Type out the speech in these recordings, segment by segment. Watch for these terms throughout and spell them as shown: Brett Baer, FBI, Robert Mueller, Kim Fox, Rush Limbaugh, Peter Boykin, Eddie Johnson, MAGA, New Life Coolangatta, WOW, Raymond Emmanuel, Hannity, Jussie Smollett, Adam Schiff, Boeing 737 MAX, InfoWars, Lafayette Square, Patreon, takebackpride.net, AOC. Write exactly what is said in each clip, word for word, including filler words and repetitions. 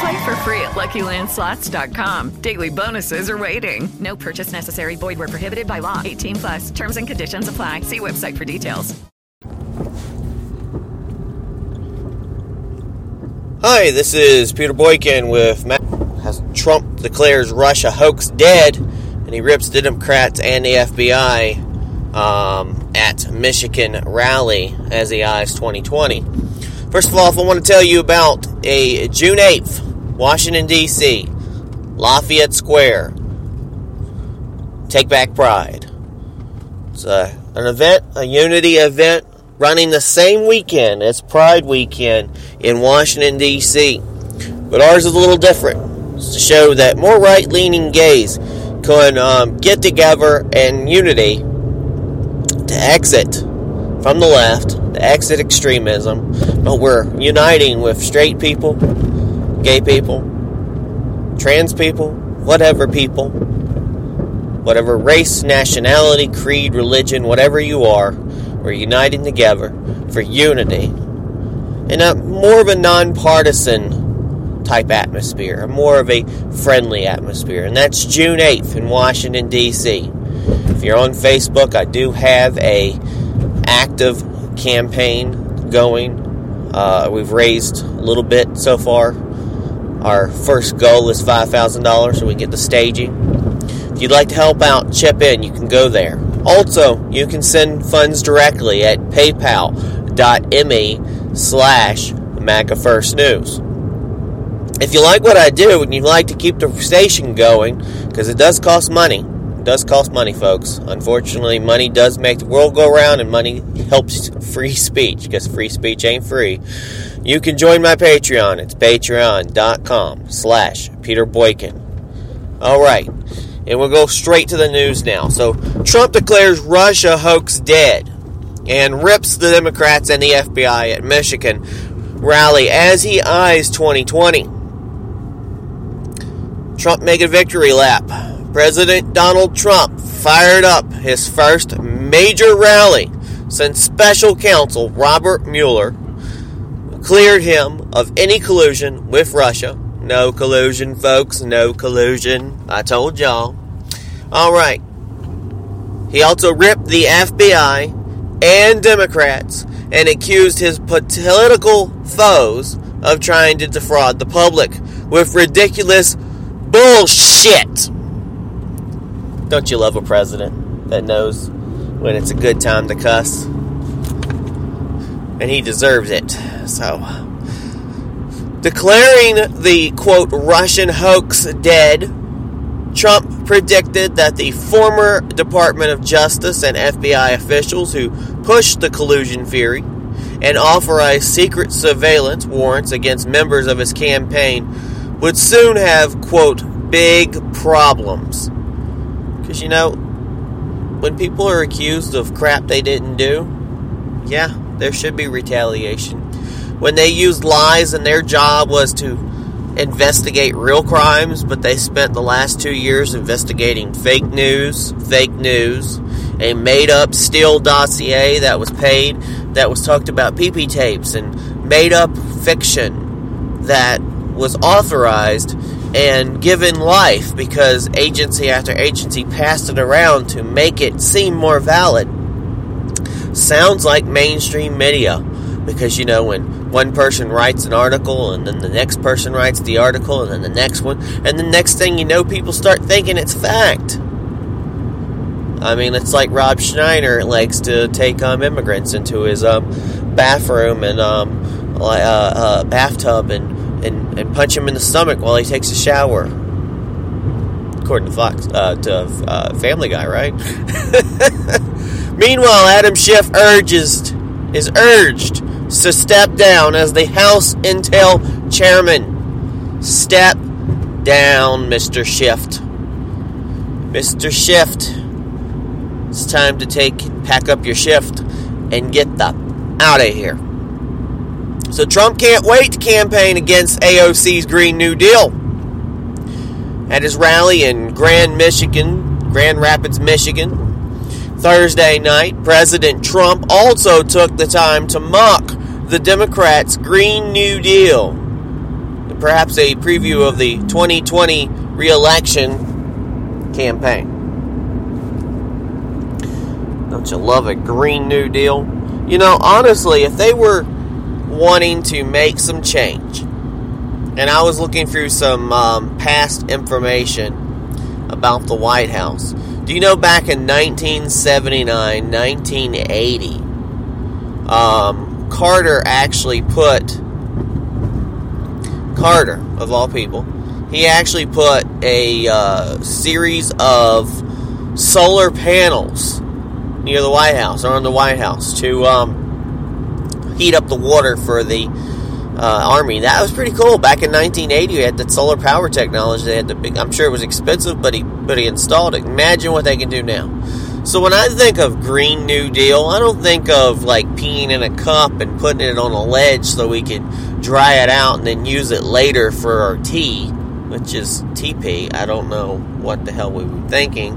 Play for free at Lucky Land Slots dot com. Daily bonuses are waiting. No purchase necessary. Void where prohibited by law. eighteen plus. Terms and conditions apply. See website for details. Hi, this is Peter Boykin with Matt. Trump declares Russia hoax dead, and he rips the Democrats and the F B I um, at Michigan rally as he eyes twenty twenty. First of all, if I want to tell you about a June eighth, Washington, D C, Lafayette Square, Take Back Pride. It's a, an event, a unity event, running the same weekend as Pride Weekend in Washington, D C. But ours is a little different. It's to show that more right-leaning gays can um, get together in unity to exit from the left, to exit extremism, but we're uniting with straight people, gay people, trans people, whatever people, whatever race, nationality, creed, religion, whatever you are, we're uniting together for unity in a more of a nonpartisan type atmosphere, more of a friendly atmosphere, and that's June eighth in Washington, D C. If you're on Facebook, I do have a active campaign going. Uh, we've raised a little bit so far. Our first goal is five thousand dollars so we can get the staging. If you'd like to help out, chip in. You can go there. Also, you can send funds directly at paypal.me slash MAGAFirstNews. If you like what I do and you'd like to keep the station going, because it does cost money, does cost money, folks. Unfortunately, money does make the world go round, and money helps free speech, because free speech ain't free. You can join my Patreon. It's patreon.com slash Peter Boykin. All right, and we'll go straight to the news now. So, Trump declares Russia hoax dead and rips the Democrats and the F B I at Michigan rally as he eyes twenty twenty. Trump make a victory lap. President Donald Trump fired up his first major rally since special counsel Robert Mueller cleared him of any collusion with Russia. No collusion, folks. No collusion. I told y'all. All right. He also ripped the F B I and Democrats and accused his political foes of trying to defraud the public with ridiculous bullshit. Don't you love a president that knows when it's a good time to cuss? And he deserves it. So, declaring the, quote, Russian hoax dead, Trump predicted that the former Department of Justice and F B I officials who pushed the collusion theory and authorized secret surveillance warrants against members of his campaign would soon have, quote, big problems. Because, you know, when people are accused of crap they didn't do, yeah, there should be retaliation. When they used lies and their job was to investigate real crimes, but they spent the last two years investigating fake news, fake news, a made-up Steele dossier that was paid, that was talked about P P tapes, and made-up fiction that was authorized and given life because agency after agency passed it around to make it seem more valid. Sounds like mainstream media, because you know when one person writes an article and then the next person writes the article and then the next one, and the next thing you know people start thinking it's fact. I mean, it's like Rob Schneider likes to take um, immigrants into his um, bathroom and um, uh, uh, bathtub and, and, and punch him in the stomach while he takes a shower. According to Fox, uh, to uh, Family Guy, right? Meanwhile, Adam Schiff urges is urged to step down as the House Intel Chairman. Step down, Mister Schiff. Mister Schiff, it's time to take pack up your shift and get the out of here. So Trump can't wait to campaign against A O C's Green New Deal. At his rally in Grand Michigan, Grand Rapids, Michigan, Thursday night, President Trump also took the time to mock the Democrats' Green New Deal. Perhaps a preview of the twenty twenty re-election campaign. Don't you love a Green New Deal? You know, honestly, if they were wanting to make some change, and I was looking through some um, past information about the White House. Do you know back in nineteen seventy-nine, nineteen eighty, um, Carter actually put, Carter, of all people, he actually put a uh, series of solar panels near the White House, or on the White House, to um, heat up the water for the uh, Army. That was pretty cool. Back in nineteen eighty, we had that solar power technology. They had the big, I'm sure it was expensive, but he But he installed it. Imagine what they can do now. So when I think of Green New Deal, I don't think of like peeing in a cup and putting it on a ledge so we could dry it out and then use it later for our tea, which is T P. I don't know what the hell we were thinking.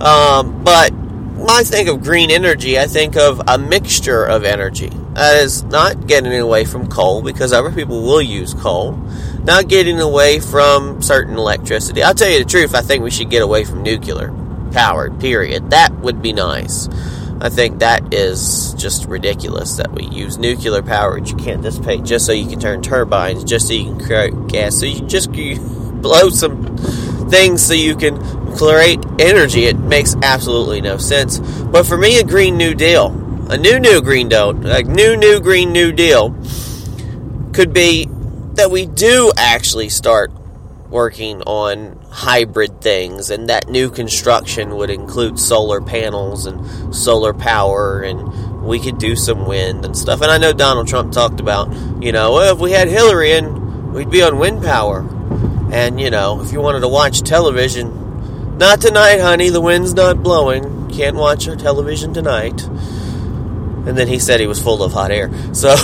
Um, but when I think of green energy, I think of a mixture of energy. That is not getting away from coal, because other people will use coal. Not getting away from certain electricity. I'll tell you the truth, I think we should get away from nuclear power, period. That would be nice. I think that is just ridiculous that we use nuclear power that you can't dissipate just so you can turn turbines, just so you can create gas, so you just you blow some things so you can create energy. It makes absolutely no sense. But for me, a Green New Deal, a new, new Green Deal, a new, new Green New Deal could be that we do actually start working on hybrid things, and that new construction would include solar panels and solar power, and we could do some wind and stuff. And I know Donald Trump talked about, you know, well, if we had Hillary in, we'd be on wind power. And, you know, if you wanted to watch television, not tonight, honey, the wind's not blowing, can't watch our television tonight. And then he said he was full of hot air. So,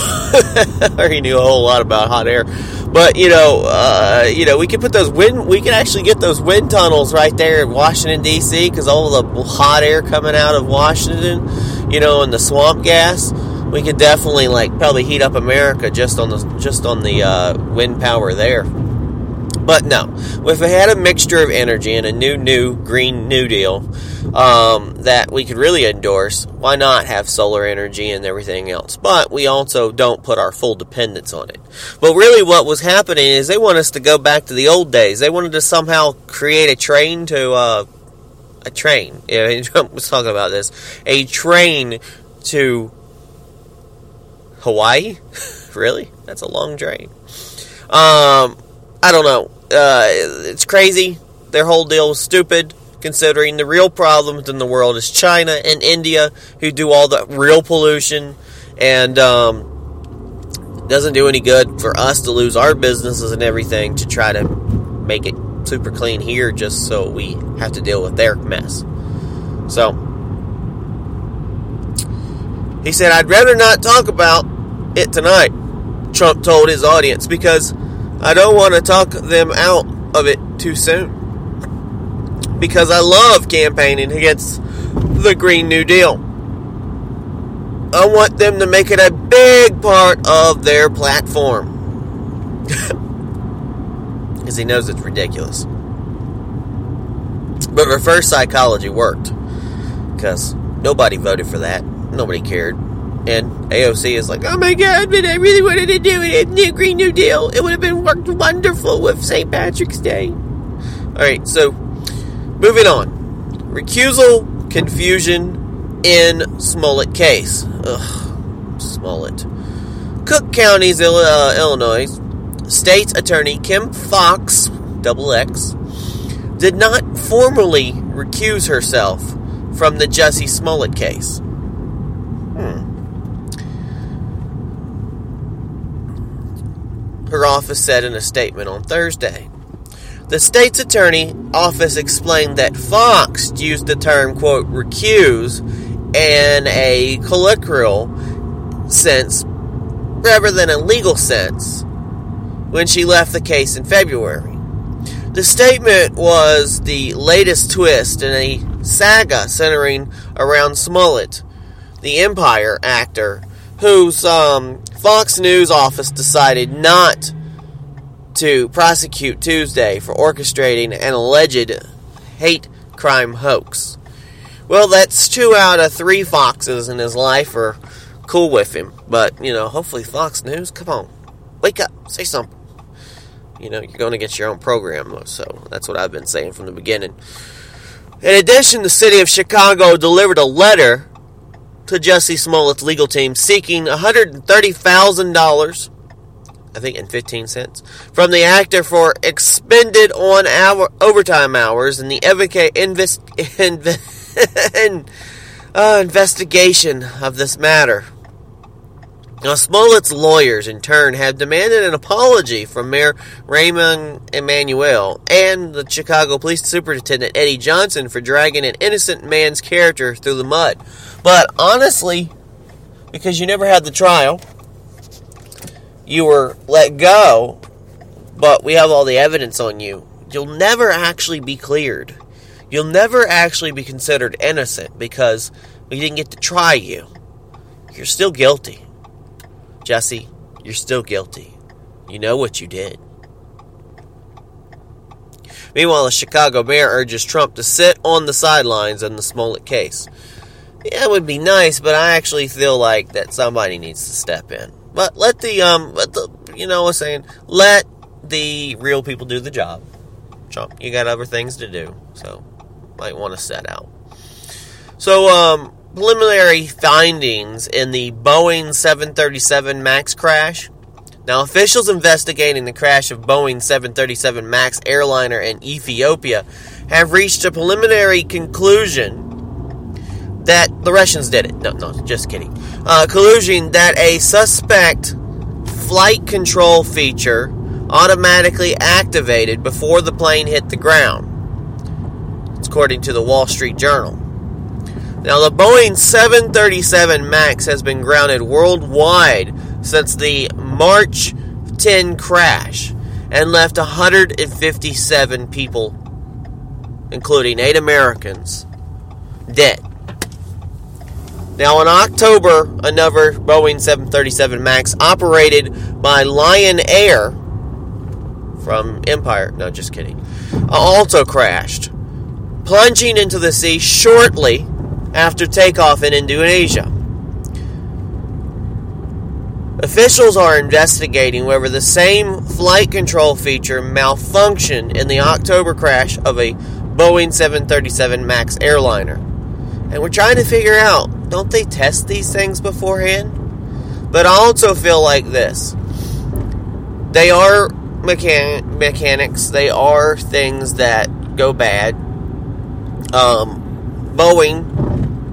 or he knew a whole lot about hot air. But, you know, uh, you know, we could put those wind, we could actually get those wind tunnels right there in Washington, D C, because all the hot air coming out of Washington, you know, and the swamp gas, we could definitely, like, probably heat up America just on the, just on the uh, wind power there. But no, if we had a mixture of energy and a new, new Green New Deal um, that we could really endorse, why not have solar energy and everything else? But we also don't put our full dependence on it. But really what was happening is they want us to go back to the old days. They wanted to somehow create a train to, uh, a train, yeah, Trump was talking about this, a train to Hawaii? Really? That's a long train. Um, I don't know. Uh, it's crazy. Their whole deal is stupid, considering the real problems in the world is China and India, who do all the real pollution, and um, it doesn't do any good for us to lose our businesses and everything to try to make it super clean here just so we have to deal with their mess. So, he said, I'd rather not talk about it tonight, Trump told his audience, because I don't want to talk them out of it too soon, because I love campaigning against the Green New Deal. I want them to make it a big part of their platform, because he knows it's ridiculous. But reverse psychology worked, because nobody voted for that. Nobody cared. And A O C is like, oh my God, but I really wanted to do it. New Green New Deal. It would have been worked wonderful with Saint Patrick's Day. All right, so moving on. Recusal confusion in Smollett case. Ugh, Smollett. Cook County's uh, Illinois State's Attorney Kim Fox, double X, did not formally recuse herself from the Jussie Smollett case. Hmm. Her office said in a statement on Thursday. The state's attorney office explained that Fox used the term, quote, recuse in a colloquial sense rather than a legal sense when she left the case in February. The statement was the latest twist in a saga centering around Smollett, the Empire actor, whose um, Fox News office decided not to prosecute Tuesday for orchestrating an alleged hate crime hoax. Well, that's two out of three Foxes in his life are cool with him. But, you know, hopefully Fox News, come on, wake up, say something. You know, you're going to get your own program, so that's what I've been saying from the beginning. In addition, the city of Chicago delivered a letter to Jussie Smollett's legal team seeking one hundred thirty thousand dollars I think, and fifteen cents, from the actor for expended on hour, overtime hours in the advocate invest, in, uh, investigation of this matter. Now, Smollett's lawyers, in turn, have demanded an apology from Mayor Raymond Emmanuel and the Chicago Police Superintendent Eddie Johnson for dragging an innocent man's character through the mud. But, honestly, because you never had the trial, you were let go, but we have all the evidence on you. You'll never actually be cleared. You'll never actually be considered innocent because we didn't get to try you. You're still guilty. Jussie, you're still guilty. You know what you did. Meanwhile, the Chicago mayor urges Trump to sit on the sidelines in the Smollett case. Yeah, it would be nice, but I actually feel like that somebody needs to step in. But let the, um, let the, you know what I'm saying, let the real people do the job. Trump, you got other things to do, so might want to set out. So, um, preliminary findings in the Boeing seven thirty-seven MAX crash. Now, officials investigating the crash of Boeing seven thirty-seven MAX airliner in Ethiopia have reached a preliminary conclusion that the Russians did it. No, no, just kidding. Uh, collusion that a suspect flight control feature automatically activated before the plane hit the ground. It's according to the Wall Street Journal. Now, the Boeing seven thirty-seven MAX has been grounded worldwide since the March tenth crash and left one hundred fifty-seven people, including eight Americans, dead. Now, in October, another Boeing seven thirty-seven MAX operated by Lion Air from Empire, no, just kidding, also crashed, plunging into the sea shortly after takeoff in Indonesia. Officials are investigating whether the same flight control feature malfunctioned in the October crash of a Boeing seven thirty-seven MAX airliner. And we're trying to figure out, don't they test these things beforehand? But I also feel like this. They are mechan- mechanics. They are things that go bad. Um, Boeing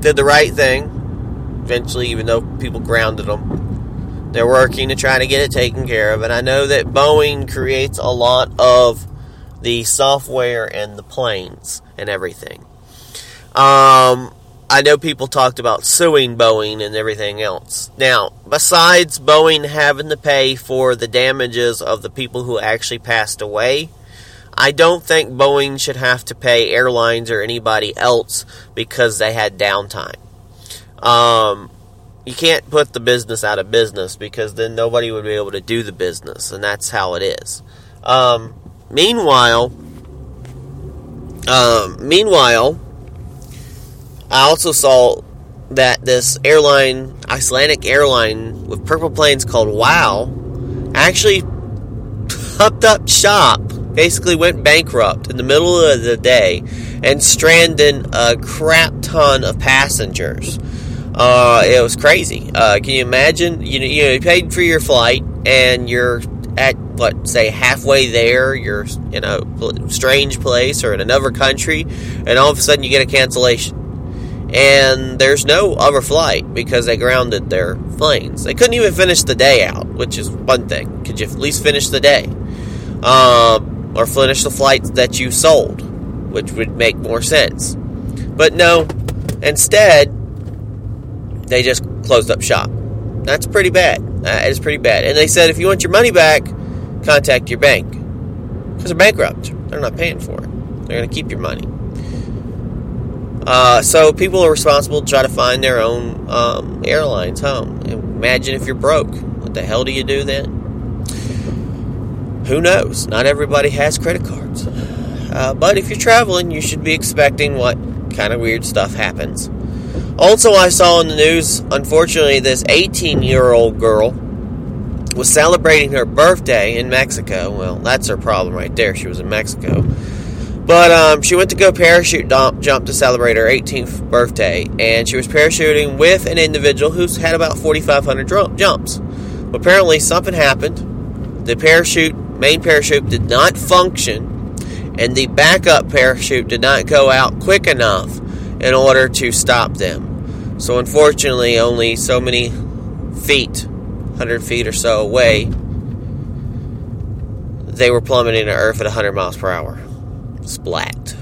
did the right thing. Eventually, even though people grounded them, they're working to try to get it taken care of. And I know that Boeing creates a lot of the software and the planes and everything. Um... I know people talked about suing Boeing and everything else. Now, besides Boeing having to pay for the damages of the people who actually passed away, I don't think Boeing should have to pay airlines or anybody else because they had downtime. Um, you can't put the business out of business because then nobody would be able to do the business, and that's how it is. Um, meanwhile, um, meanwhile, I also saw that this airline, Icelandic airline with purple planes called WOW, actually hopped up shop, basically went bankrupt in the middle of the day and stranding a crap ton of passengers. Uh, it was crazy. Uh, can you imagine? You know, you know, you paid for your flight, and you're at, what, say, halfway there, you're in a strange place or in another country, and all of a sudden you get a cancellation. And there's no other flight because they grounded their planes. They couldn't even finish the day out, which is one thing. Could you at least finish the day? Um, or finish the flights that you sold, which would make more sense. But no, instead, they just closed up shop. That's pretty bad. That is pretty bad. And they said, if you want your money back, contact your bank. Because they're bankrupt. They're not paying for it. They're going to keep your money. Uh, so people are responsible to try to find their own um, airlines home. Imagine if you're broke. What the hell do you do then? Who knows? Not everybody has credit cards. Uh, but if you're traveling, you should be expecting what kind of weird stuff happens. Also, I saw in the news, unfortunately, this eighteen-year-old girl was celebrating her birthday in Mexico. Well, that's her problem right there. She was in Mexico. But um, she went to go parachute jump to celebrate her eighteenth birthday, and she was parachuting with an individual who's had about forty-five hundred jumps. Well, apparently, something happened. The parachute, main parachute did not function, and the backup parachute did not go out quick enough in order to stop them. So, unfortunately, only so many feet, one hundred feet or so away, they were plummeting to earth at one hundred miles per hour. Splat.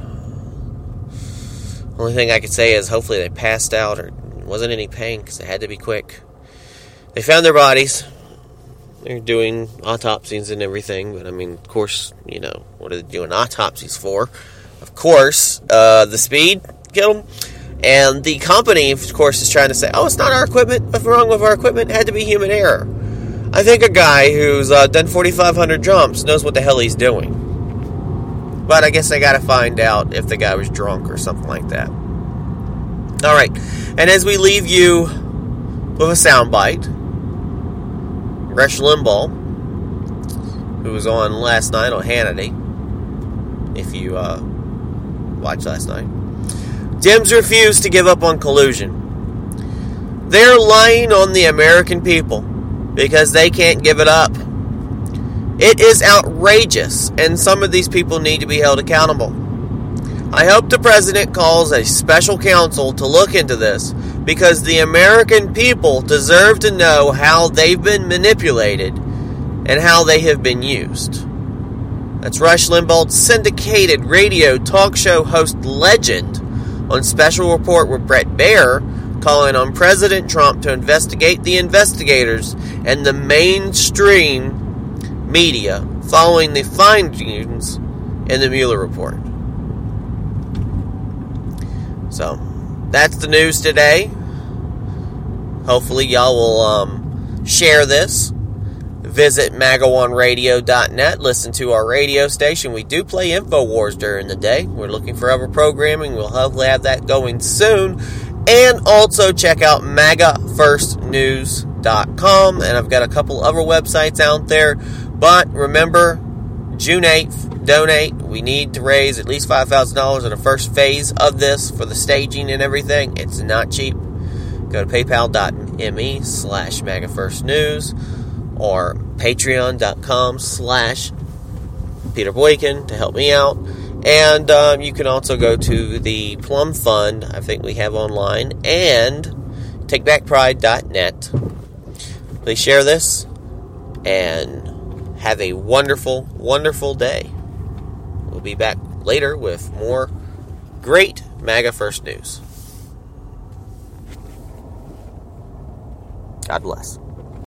Only thing I could say is hopefully they passed out or wasn't any pain because it had to be quick. They found their bodies. They're doing autopsies and everything, but I mean, of course, you know, what are they doing autopsies for? Of course, uh, the speed killed them. And the company, of course, is trying to say, oh, it's not our equipment. What's wrong with our equipment? It had to be human error. I think a guy who's uh, done forty-five hundred jumps knows what the hell he's doing. But I guess they got to find out if the guy was drunk or something like that. All right. And as we leave you with a soundbite, Rush Limbaugh, who was on last night on Hannity, if you uh, watched last night, Dems refuse to give up on collusion. They're lying on the American people because they can't give it up. It is outrageous, and some of these people need to be held accountable. I hope the president calls a special counsel to look into this, because the American people deserve to know how they've been manipulated and how they have been used. That's Rush Limbaugh's syndicated radio talk show host legend on Special Report with Brett Baer, calling on President Trump to investigate the investigators and the mainstream media following the findings in the Mueller report. So, that's the news today. Hopefully y'all will um, share this. Visit MAGAWAN radio dot net. Listen to our radio station. We do play InfoWars during the day. We're looking for other programming. We'll hopefully have that going soon. And also check out MAGA First News dot com. And I've got a couple other websites out there. But remember, June eighth, donate. We need to raise at least five thousand dollars in the first phase of this for the staging and everything. It's not cheap. Go to paypal.me slash MAGAFirstNews or patreon.com slash Peter Boykin to help me out. And um, you can also go to the Plum Fund, I think we have online, and take back pride dot net. Please share this and have a wonderful, wonderful day. We'll be back later with more great MAGA First News. God bless.